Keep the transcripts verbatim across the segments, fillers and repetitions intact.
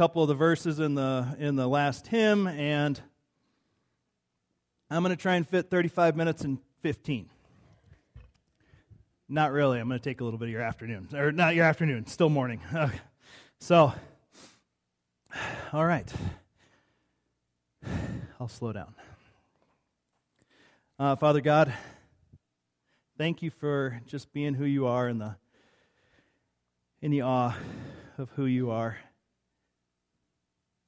couple of the verses in the in the last hymn, and I'm going to try and fit thirty-five minutes and fifteen. Not really. I'm going to take a little bit of your afternoon. Or not your afternoon, still morning. Okay. So, all right. I'll slow down. Uh, Father God, thank you for just being who you are in the in the awe of who you are.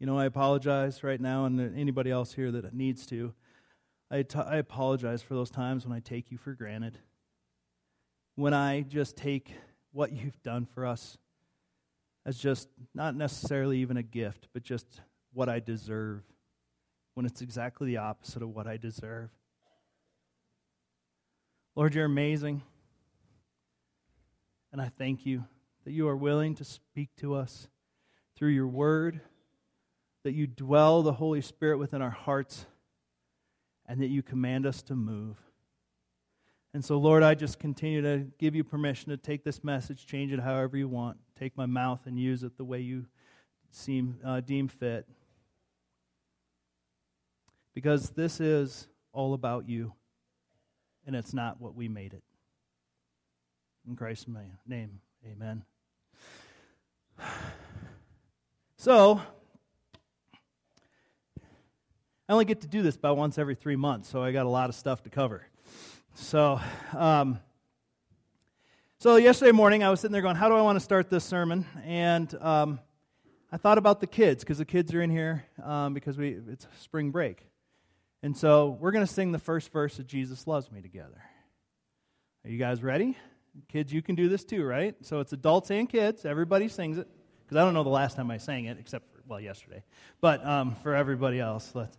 You know, I apologize right now, and anybody else here that needs to. I, t- I apologize for those times when I take you for granted, when I just take what you've done for us as just not necessarily even a gift, but just what I deserve, when it's exactly the opposite of what I deserve. Lord, you're amazing, and I thank you that you are willing to speak to us through your word, that you dwell the Holy Spirit within our hearts, and that you command us to move. And so, Lord, I just continue to give you permission to take this message, change it however you want, take my mouth and use it the way you seem uh, deem fit. Because this is all about you, and it's not what we made it. In Christ's name, amen. So, I only get to do this about once every three months, so I got a lot of stuff to cover. So, um, so yesterday morning, I was sitting there going, how do I want to start this sermon? And um, I thought about the kids, because the kids are in here, um, because we it's spring break. And so we're going to sing the first verse of Jesus Loves Me together. Are you guys ready? Kids, you can do this too, right? So it's adults and kids. Everybody sings it. Because I don't know the last time I sang it, except, for, well, yesterday. But um, for everybody else, let's.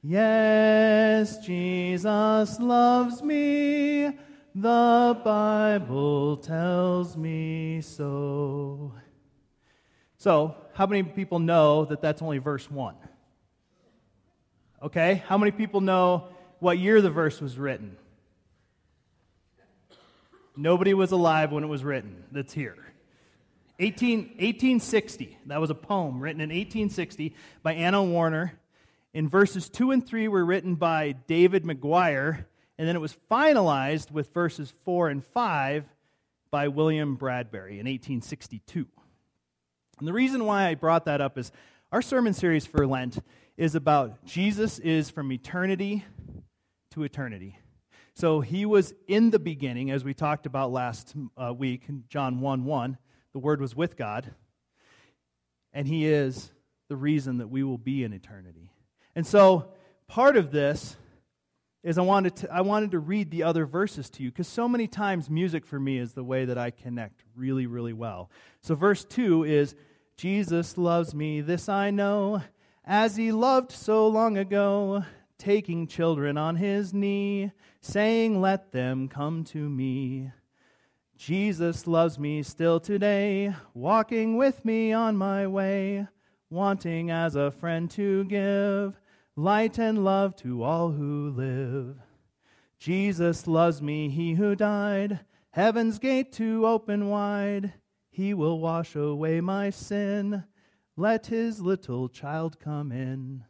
Yes, Jesus loves me. The Bible tells me so. So, how many people know that that's only verse one? Okay, how many people know what year the verse was written? Nobody was alive when it was written. That's here. eighteen, eighteen sixty. That was a poem written in eighteen sixty by Anna Warner. And verses two and three were written by David McGuire. And then it was finalized with verses four and five by William Bradbury in eighteen sixty-two. And the reason why I brought that up is our sermon series for Lent is about Jesus is from eternity to eternity. So he was in the beginning, as we talked about last uh, week, John one one, the Word was with God, and he is the reason that we will be in eternity. And so part of this is I wanted to, I wanted to read the other verses to you, because so many times music for me is the way that I connect really, really well. So verse two is, Jesus loves me, this I know, as he loved so long ago, taking children on his knee, saying, let them come to me. Jesus loves me still today, walking with me on my way, wanting as a friend to give light and love to all who live. Jesus loves me, he who died, heaven's gate to open wide. He will wash away my sin. Let his little child come in.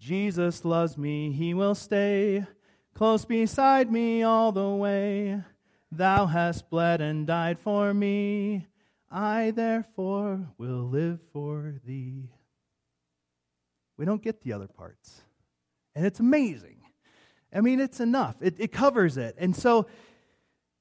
Jesus loves me, he will stay close beside me all the way. Thou hast bled and died for me. I therefore will live for thee. We don't get the other parts. And it's amazing. I mean, it's enough. It, it covers it. And so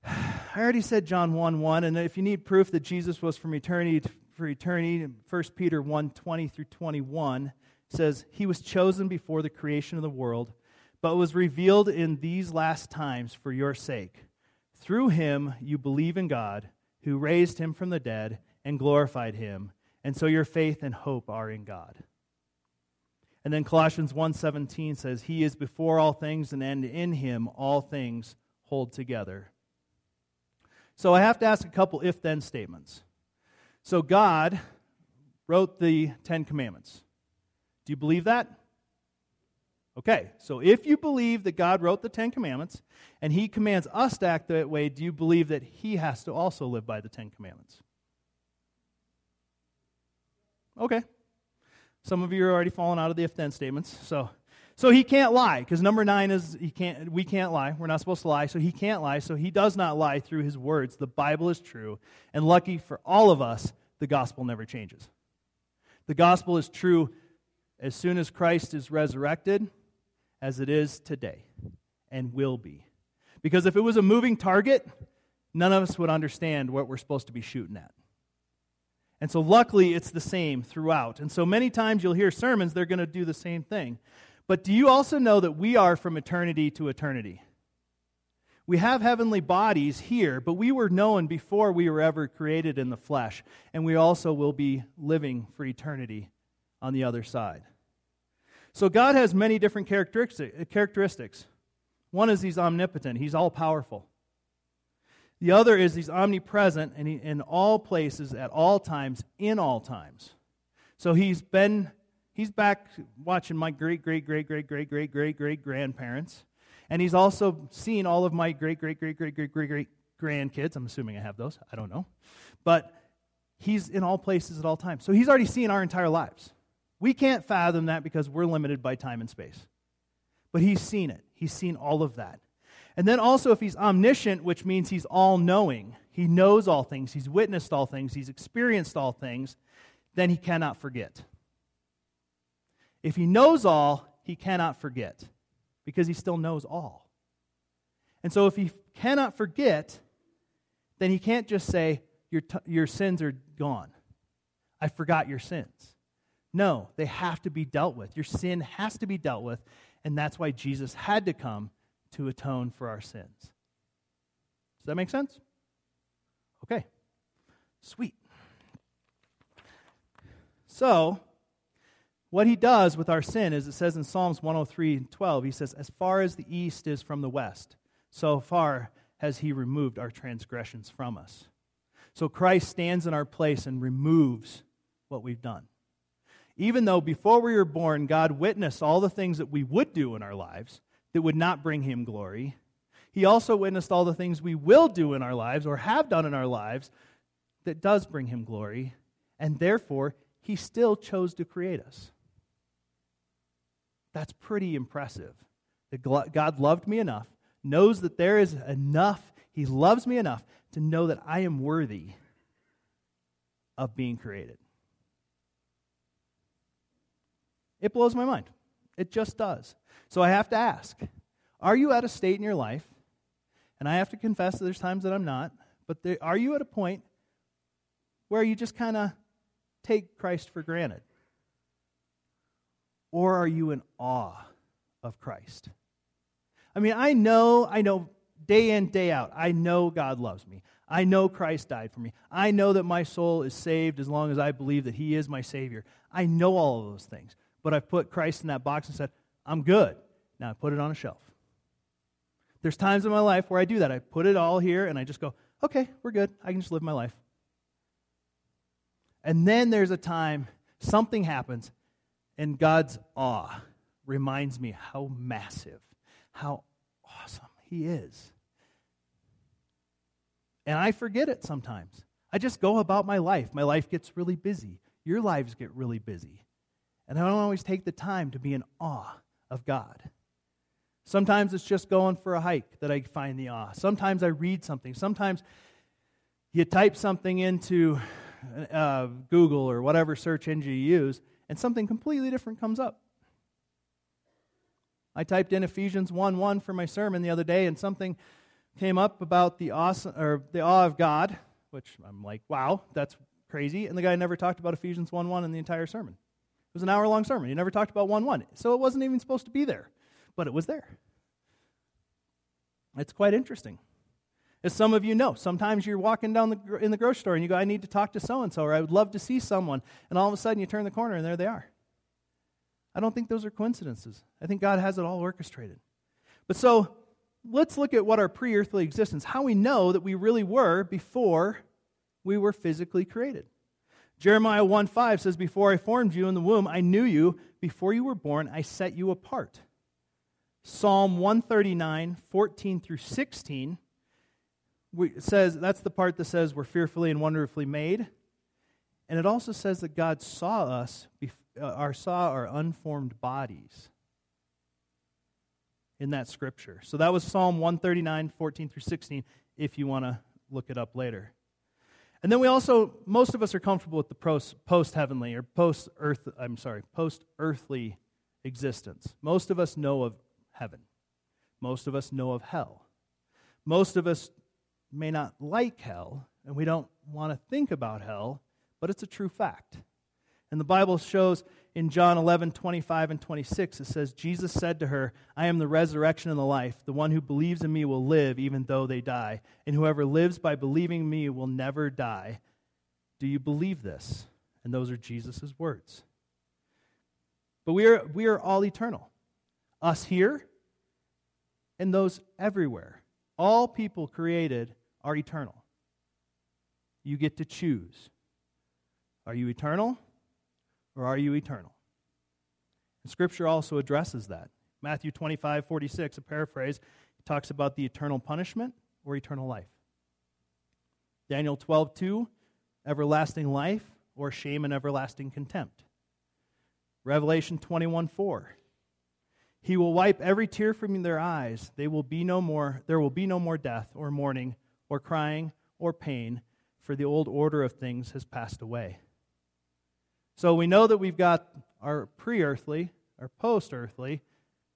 I already said John one one, and if you need proof that Jesus was from eternity to for eternity, First Peter one twenty through twenty-one says, he was chosen before the creation of the world, but was revealed in these last times for your sake. Through him you believe in God, who raised him from the dead and glorified him, And so your faith and hope are in God. And then Colossians one seventeen says, He is before all things, and in Him all things hold together. So I have to ask a couple if-then statements. So God wrote the Ten Commandments. Do you believe that? Okay, so if you believe that God wrote the Ten Commandments, and He commands us to act that way, do you believe that He has to also live by the Ten Commandments? Okay. Some of you are already falling out of the if-then statements. So so he can't lie, because number nine is he can't. we can't lie. We're not supposed to lie, so he can't lie. So he does not lie through his words. The Bible is true, and lucky for all of us, the gospel never changes. The gospel is true as soon as Christ is resurrected as it is today and will be. Because if it was a moving target, none of us would understand what we're supposed to be shooting at. And so luckily, it's the same throughout. And so many times you'll hear sermons, they're going to do the same thing. But do you also know that we are from eternity to eternity? We have heavenly bodies here, but we were known before we were ever created in the flesh. And we also will be living for eternity on the other side. So God has many different characteristics. One is He's omnipotent. He's all-powerful. The other is He's omnipresent and he, in all places, at all times, in all times. So he's been, he's back watching my great, great, great, great, great, great, great, great grandparents. And he's also seen all of my great, great, great, great, great, great, great grandkids. I'm assuming I have those. I don't know. But he's in all places at all times. So he's already seen our entire lives. We can't fathom that because we're limited by time and space. But he's seen it. He's seen all of that. And then also, if he's omniscient, which means he's all-knowing, he knows all things, he's witnessed all things, he's experienced all things, then he cannot forget. If he knows all, he cannot forget, because he still knows all. And so if he cannot forget, then he can't just say, your, t- your sins are gone. I forgot your sins. No, they have to be dealt with. Your sin has to be dealt with, and that's why Jesus had to come to atone for our sins. Does that make sense? Okay. Sweet. So, what he does with our sin is, it says in Psalms one oh three and twelve, he says, as far as the east is from the west, so far has he removed our transgressions from us. So Christ stands in our place and removes what we've done. Even though before we were born, God witnessed all the things that we would do in our lives that would not bring Him glory. He also witnessed all the things we will do in our lives or have done in our lives that does bring Him glory, and therefore, He still chose to create us. That's pretty impressive. That God loved me enough, knows that there is enough, He loves me enough to know that I am worthy of being created. It blows my mind. It just does. So I have to ask, are you at a state in your life, and I have to confess that there's times that I'm not, but there, are you at a point where you just kind of take Christ for granted? Or are you in awe of Christ? I mean, I know, I know day in, day out, I know God loves me. I know Christ died for me. I know that my soul is saved as long as I believe that He is my Savior. I know all of those things. But I've put Christ in that box and said, I'm good. Now I put it on a shelf. There's times in my life where I do that. I put it all here and I just go, okay, we're good. I can just live my life. And then there's a time something happens and God's awe reminds me how massive, how awesome He is. And I forget it sometimes. I just go about my life. My life gets really busy. Your lives get really busy. And I don't always take the time to be in awe of God. Sometimes it's just going for a hike that I find the awe. Sometimes I read something. Sometimes you type something into uh, Google or whatever search engine you use, and something completely different comes up. I typed in Ephesians one one for my sermon the other day, and something came up about the awesome, or the awe of God, which I'm like, wow, that's crazy. And the guy never talked about Ephesians one one in the entire sermon. It was an hour-long sermon. He never talked about one one. So it wasn't even supposed to be there, but it was there. It's quite interesting. As some of you know, sometimes you're walking down the, in the grocery store and you go, I need to talk to so-and-so, or I would love to see someone. And all of a sudden you turn the corner and there they are. I don't think those are coincidences. I think God has it all orchestrated. But so let's look at what our pre-earthly existence, how we know that we really were before we were physically created. Jeremiah one five says, before I formed you in the womb, I knew you. Before you were born, I set you apart. Psalm one thirty-nine, fourteen through sixteen we, says, that's the part that says we're fearfully and wonderfully made. And it also says that God saw us, uh, or saw our unformed bodies in that scripture. So that was Psalm one thirty-nine, fourteen through sixteen, if you want to look it up later. And then we also, most of us are comfortable with the post-heavenly or post-earth, I'm sorry, post-earthly existence. Most of us know of heaven. Most of us know of hell. Most of us may not like hell, and we don't want to think about hell, but it's a true fact. And the Bible shows in John eleven, twenty-five and twenty-six, it says, Jesus said to her, I am the resurrection and the life. The one who believes in me will live even though they die. And whoever lives by believing me will never die. Do you believe this? And those are Jesus' words. But we are, we are all eternal. Us here and those everywhere. All people created are eternal. You get to choose. Are you eternal? Or are you eternal? And Scripture also addresses that. Matthew twenty-five, forty-six, a paraphrase, talks about the eternal punishment or eternal life. Daniel twelve, two, everlasting life or shame and everlasting contempt. Revelation twenty-one, four, He will wipe every tear from their eyes. They will be no more. There will be no more death or mourning or crying or pain, for the old order of things has passed away. So we know that we've got our pre-earthly, our post-earthly.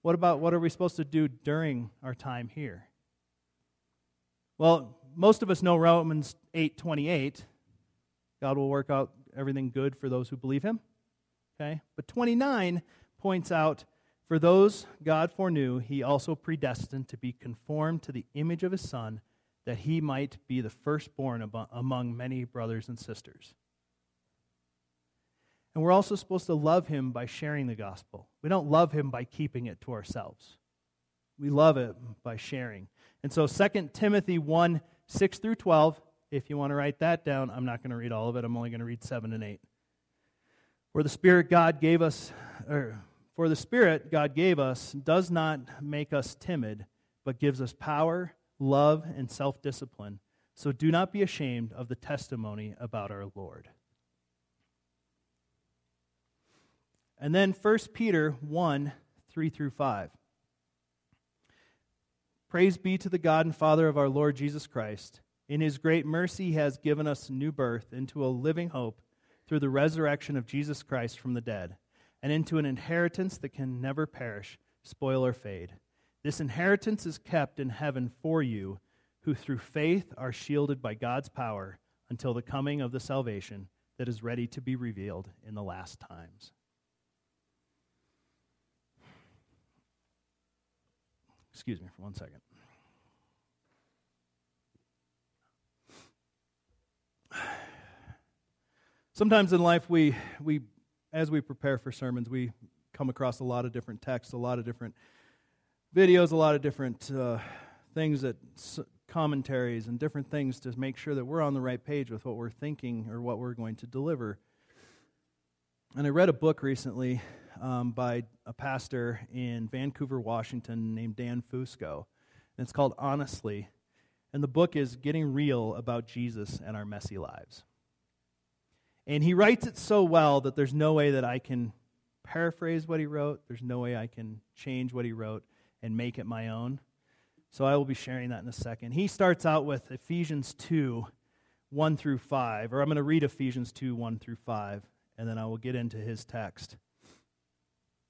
What about what are we supposed to do during our time here? Well, most of us know Romans eight twenty-eight. God will work out everything good for those who believe him. Okay? But twenty-nine points out, for those God foreknew, he also predestined to be conformed to the image of his Son, that he might be the firstborn among many brothers and sisters. And we're also supposed to love him by sharing the gospel. We don't love him by keeping it to ourselves. We love it by sharing. And so Second Timothy one, six through twelve, if you want to write that down, I'm not going to read all of it. I'm only going to read seven and eight. Where the Spirit God gave us, or for the Spirit God gave us does not make us timid, but gives us power, love, and self-discipline. So do not be ashamed of the testimony about our Lord. And then First Peter one, three through five. Praise be to the God and Father of our Lord Jesus Christ. In his great mercy, he has given us new birth into a living hope through the resurrection of Jesus Christ from the dead, and into an inheritance that can never perish, spoil, or fade. This inheritance is kept in heaven for you, who through faith are shielded by God's power until the coming of the salvation that is ready to be revealed in the last times. Excuse me for one second. Sometimes in life, we we as we prepare for sermons, we come across a lot of different texts, a lot of different videos, a lot of different uh, things that commentaries and different things to make sure that we're on the right page with what we're thinking or what we're going to deliver. And I read a book recently um, by a pastor in Vancouver, Washington, named Dan Fusco. And it's called Honestly. And the book is Getting Real About Jesus and Our Messy Lives. And he writes it so well that there's no way that I can paraphrase what he wrote. There's no way I can change what he wrote and make it my own. So I will be sharing that in a second. He starts out with Ephesians two, one through five. Or I'm going to read Ephesians two, one through five. And then I will get into his text.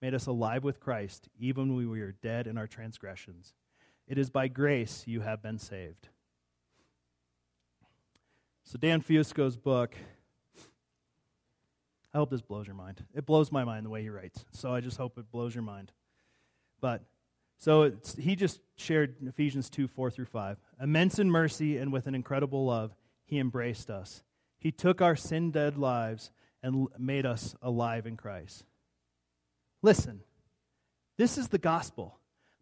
made us alive with Christ, even when we were dead in our transgressions. It is by grace you have been saved. So Dan Fusco's book, I hope this blows your mind. It blows my mind the way he writes, so I just hope it blows your mind. But so it's, he just shared Ephesians two, four through five. Immense in mercy and with an incredible love, he embraced us. He took our sin-dead lives and made us alive in Christ. Listen, this is the gospel,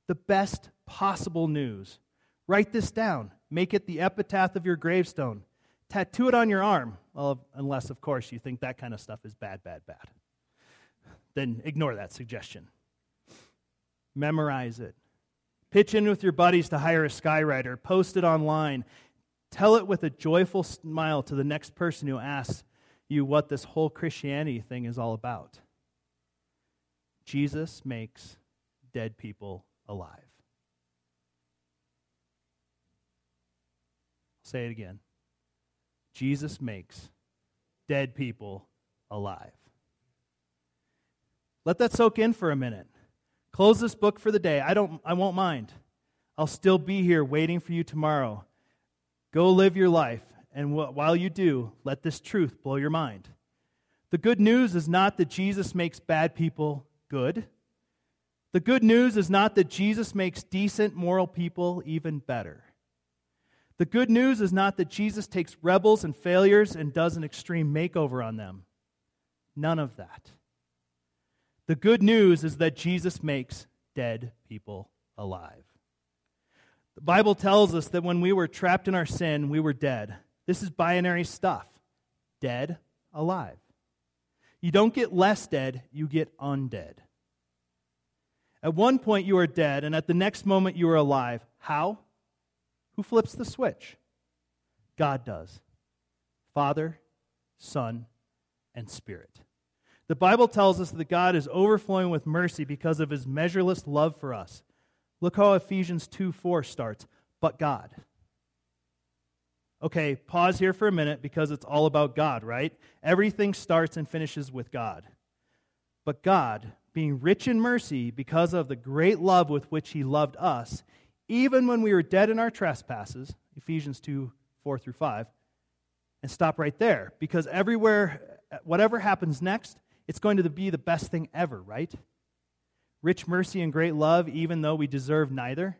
the best possible news. Write this down. Make it the epitaph of your gravestone. Tattoo it on your arm. Well, unless, of course, you think that kind of stuff is bad, bad, bad. Then ignore that suggestion. Memorize it. Pitch in with your buddies to hire a skywriter. Post it online. Tell it with a joyful smile to the next person who asks you what this whole Christianity thing is all about. Jesus makes dead people alive. I'll say it again. Jesus makes dead people alive. Let that soak in for a minute. Close this book for the day. I don't I won't mind. I'll still be here waiting for you tomorrow. Go live your life, and wh- while you do, let this truth blow your mind. The good news is not that Jesus makes bad people good. The good news is not that Jesus makes decent, moral people even better. The good news is not that Jesus takes rebels and failures and does an extreme makeover on them. None of that. The good news is that Jesus makes dead people alive. The Bible tells us that when we were trapped in our sin, we were dead. This is binary stuff. Dead, alive. You don't get less dead, you get undead. At one point you are dead, and at the next moment you are alive. How? Who flips the switch? God does. Father, Son, and Spirit. The Bible tells us that God is overflowing with mercy because of his measureless love for us. Look how Ephesians two four starts, but God. Okay, pause here for a minute because it's all about God, right? Everything starts and finishes with God. But God, being rich in mercy because of the great love with which he loved us, even when we were dead in our trespasses, Ephesians two, four through five, and stop right there because everywhere, whatever happens next, it's going to be the best thing ever, right? Rich mercy and great love, even though we deserve neither,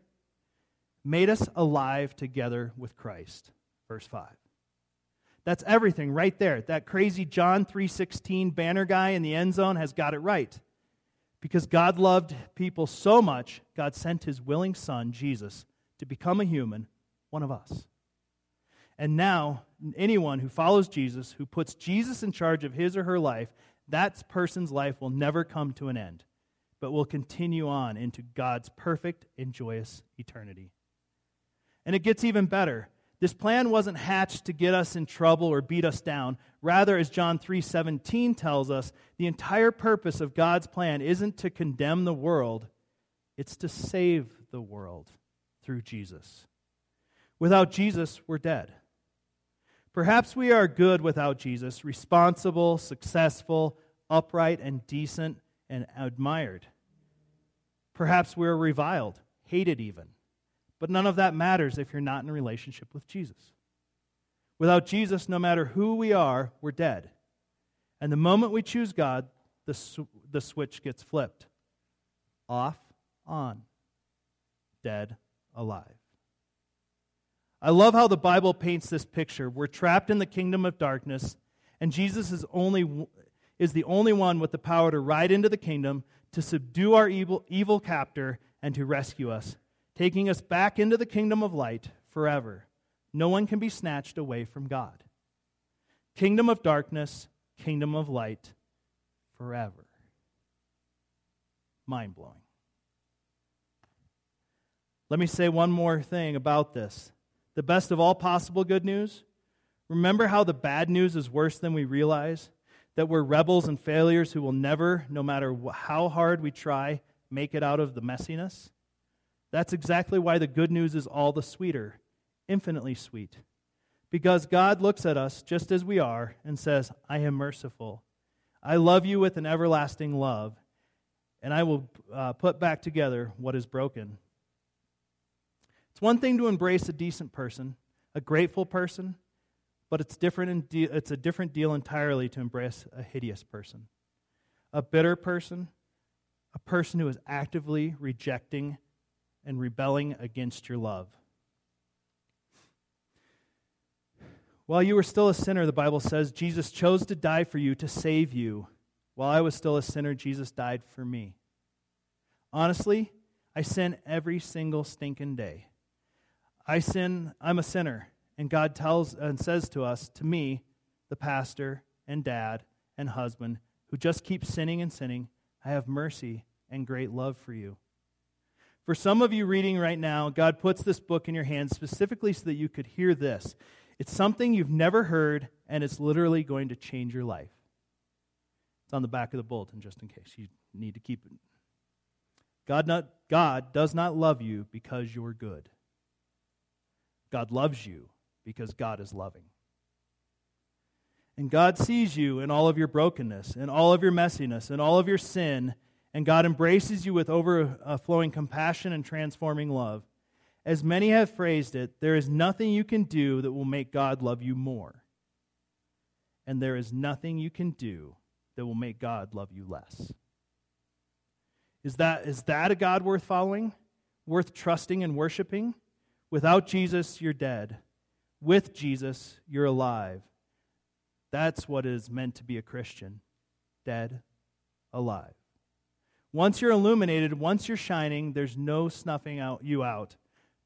made us alive together with Christ. Verse five. That's everything right there. That crazy John three sixteen banner guy in the end zone has got it right. Because God loved people so much, God sent his willing son, Jesus, to become a human, one of us. And now, anyone who follows Jesus, who puts Jesus in charge of his or her life, that person's life will never come to an end, but will continue on into God's perfect and joyous eternity. And it gets even better. This plan wasn't hatched to get us in trouble or beat us down. Rather, as John three seventeen tells us, the entire purpose of God's plan isn't to condemn the world, it's to save the world through Jesus. Without Jesus, we're dead. Perhaps we are good without Jesus, responsible, successful, upright, and decent, and admired. Perhaps we are reviled, hated even. But none of that matters if you're not in a relationship with Jesus. Without Jesus, no matter who we are, we're dead. And the moment we choose God, the sw- the switch gets flipped. Off, on. Dead, alive. I love how the Bible paints this picture. We're trapped in the kingdom of darkness, and Jesus is only w- is the only one with the power to ride into the kingdom, to subdue our evil, evil captor, and to rescue us, taking us back into the kingdom of light forever. No one can be snatched away from God. Kingdom of darkness, kingdom of light forever. Mind-blowing. Let me say one more thing about this. The best of all possible good news. Remember how the bad news is worse than we realize? That we're rebels and failures who will never, no matter how hard we try, make it out of the messiness? That's exactly why the good news is all the sweeter, infinitely sweet, because God looks at us just as we are and says, I am merciful. I love you with an everlasting love, and I will uh, put back together what is broken. It's one thing to embrace a decent person, a grateful person, but it's different. In de- it's a different deal entirely to embrace a hideous person, a bitter person, a person who is actively rejecting and rebelling against your love. While you were still a sinner, the Bible says, Jesus chose to die for you to save you. While I was still a sinner, Jesus died for me. Honestly, I sin every single stinking day. I sin, I'm a sinner, and God tells and says to us, to me, the pastor and dad and husband, who just keeps sinning and sinning, I have mercy and great love for you. For some of you reading right now, God puts this book in your hands specifically so that you could hear this. It's something you've never heard, and it's literally going to change your life. It's on the back of the bulletin, just in case you need to keep it. God, not, God does not love you because you're good. God loves you because God is loving. And God sees you in all of your brokenness, in all of your messiness, in all of your sin, and God embraces you with overflowing compassion and transforming love. As many have phrased it, there is nothing you can do that will make God love you more. And there is nothing you can do that will make God love you less. Is that, is that a God worth following, worth trusting and worshiping? Without Jesus, you're dead. With Jesus, you're alive. That's what it is meant to be a Christian, dead, alive. Once you're illuminated, once you're shining, there's no snuffing out you out.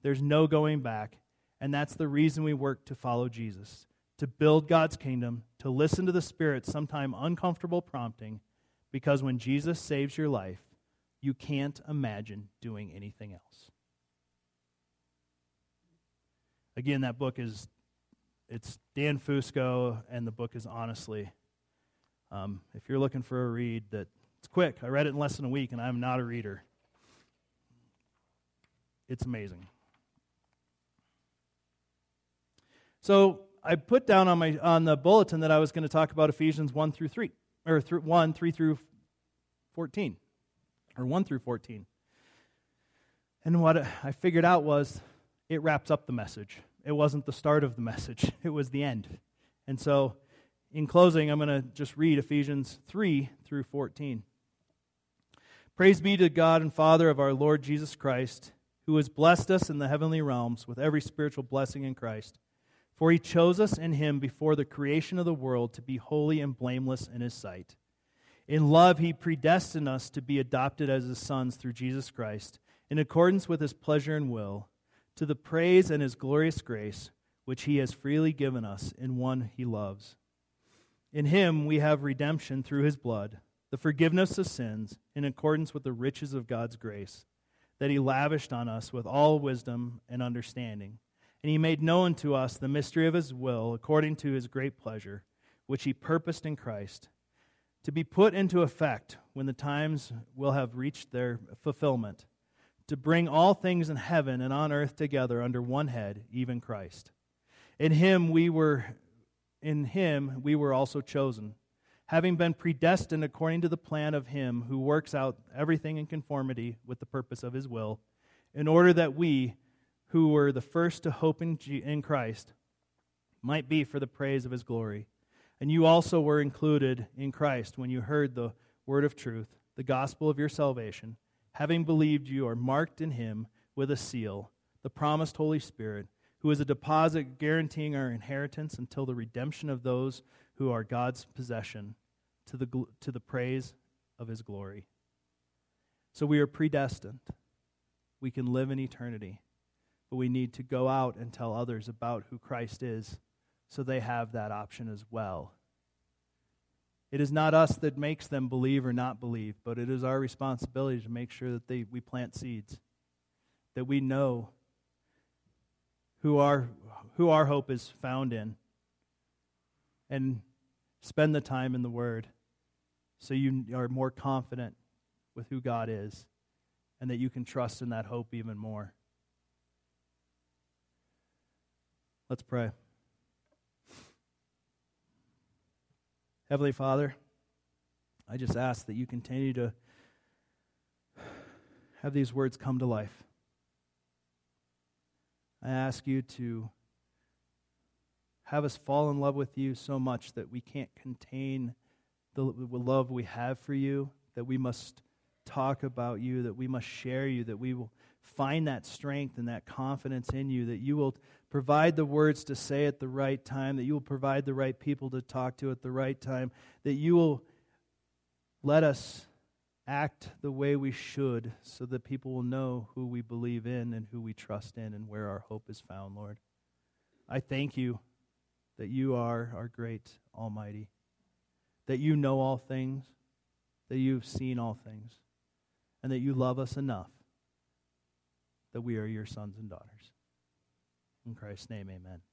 There's no going back, and that's the reason we work to follow Jesus, to build God's kingdom, to listen to the Spirit's sometimes uncomfortable prompting, because when Jesus saves your life, you can't imagine doing anything else. Again, that book is, it's Dan Fusco, and the book is Honestly. Um, if you're looking for a read that, it's quick. I read it in less than a week, and I'm not a reader. It's amazing. So I put down on my on the bulletin that I was going to talk about Ephesians one through three, or through one three through fourteen, or one through fourteen. And what I figured out was it wraps up the message. It wasn't the start of the message; it was the end. And so, in closing, I'm going to just read Ephesians three through fourteen. Praise be to God and Father of our Lord Jesus Christ, who has blessed us in the heavenly realms with every spiritual blessing in Christ. For he chose us in him before the creation of the world to be holy and blameless in his sight. In love he predestined us to be adopted as his sons through Jesus Christ, in accordance with his pleasure and will, to the praise and his glorious grace, which he has freely given us in one he loves. In him we have redemption through his blood, the forgiveness of sins, in accordance with the riches of God's grace, that he lavished on us with all wisdom and understanding. And he made known to us the mystery of his will according to his great pleasure, which he purposed in Christ, to be put into effect when the times will have reached their fulfillment, to bring all things in heaven and on earth together under one head, even Christ. In him we were, in him we were also chosen, having been predestined according to the plan of him who works out everything in conformity with the purpose of his will, in order that we, who were the first to hope in, G- in Christ, might be for the praise of his glory. And you also were included in Christ when you heard the word of truth, the gospel of your salvation. Having believed, you are marked in him with a seal, the promised Holy Spirit, who is a deposit guaranteeing our inheritance until the redemption of those who are God's possession, to the gl- to the praise of his glory. So we are predestined. We can live in eternity, but we need to go out and tell others about who Christ is so they have that option as well. It is not us that makes them believe or not believe, but it is our responsibility to make sure that they we plant seeds, that we know who our, who our hope is found in, and spend the time in the Word so you are more confident with who God is and that you can trust in that hope even more. Let's pray. Heavenly Father, I just ask that you continue to have these words come to life. I ask you to have us fall in love with you so much that we can't contain the love we have for you, that we must talk about you, that we must share you, that we will find that strength and that confidence in you, that you will provide the words to say at the right time, that you will provide the right people to talk to at the right time, that you will let us act the way we should so that people will know who we believe in and who we trust in and where our hope is found, Lord. I thank you that you are our great Almighty, that you know all things, that you've seen all things, and that you love us enough that we are your sons and daughters. In Christ's name, amen.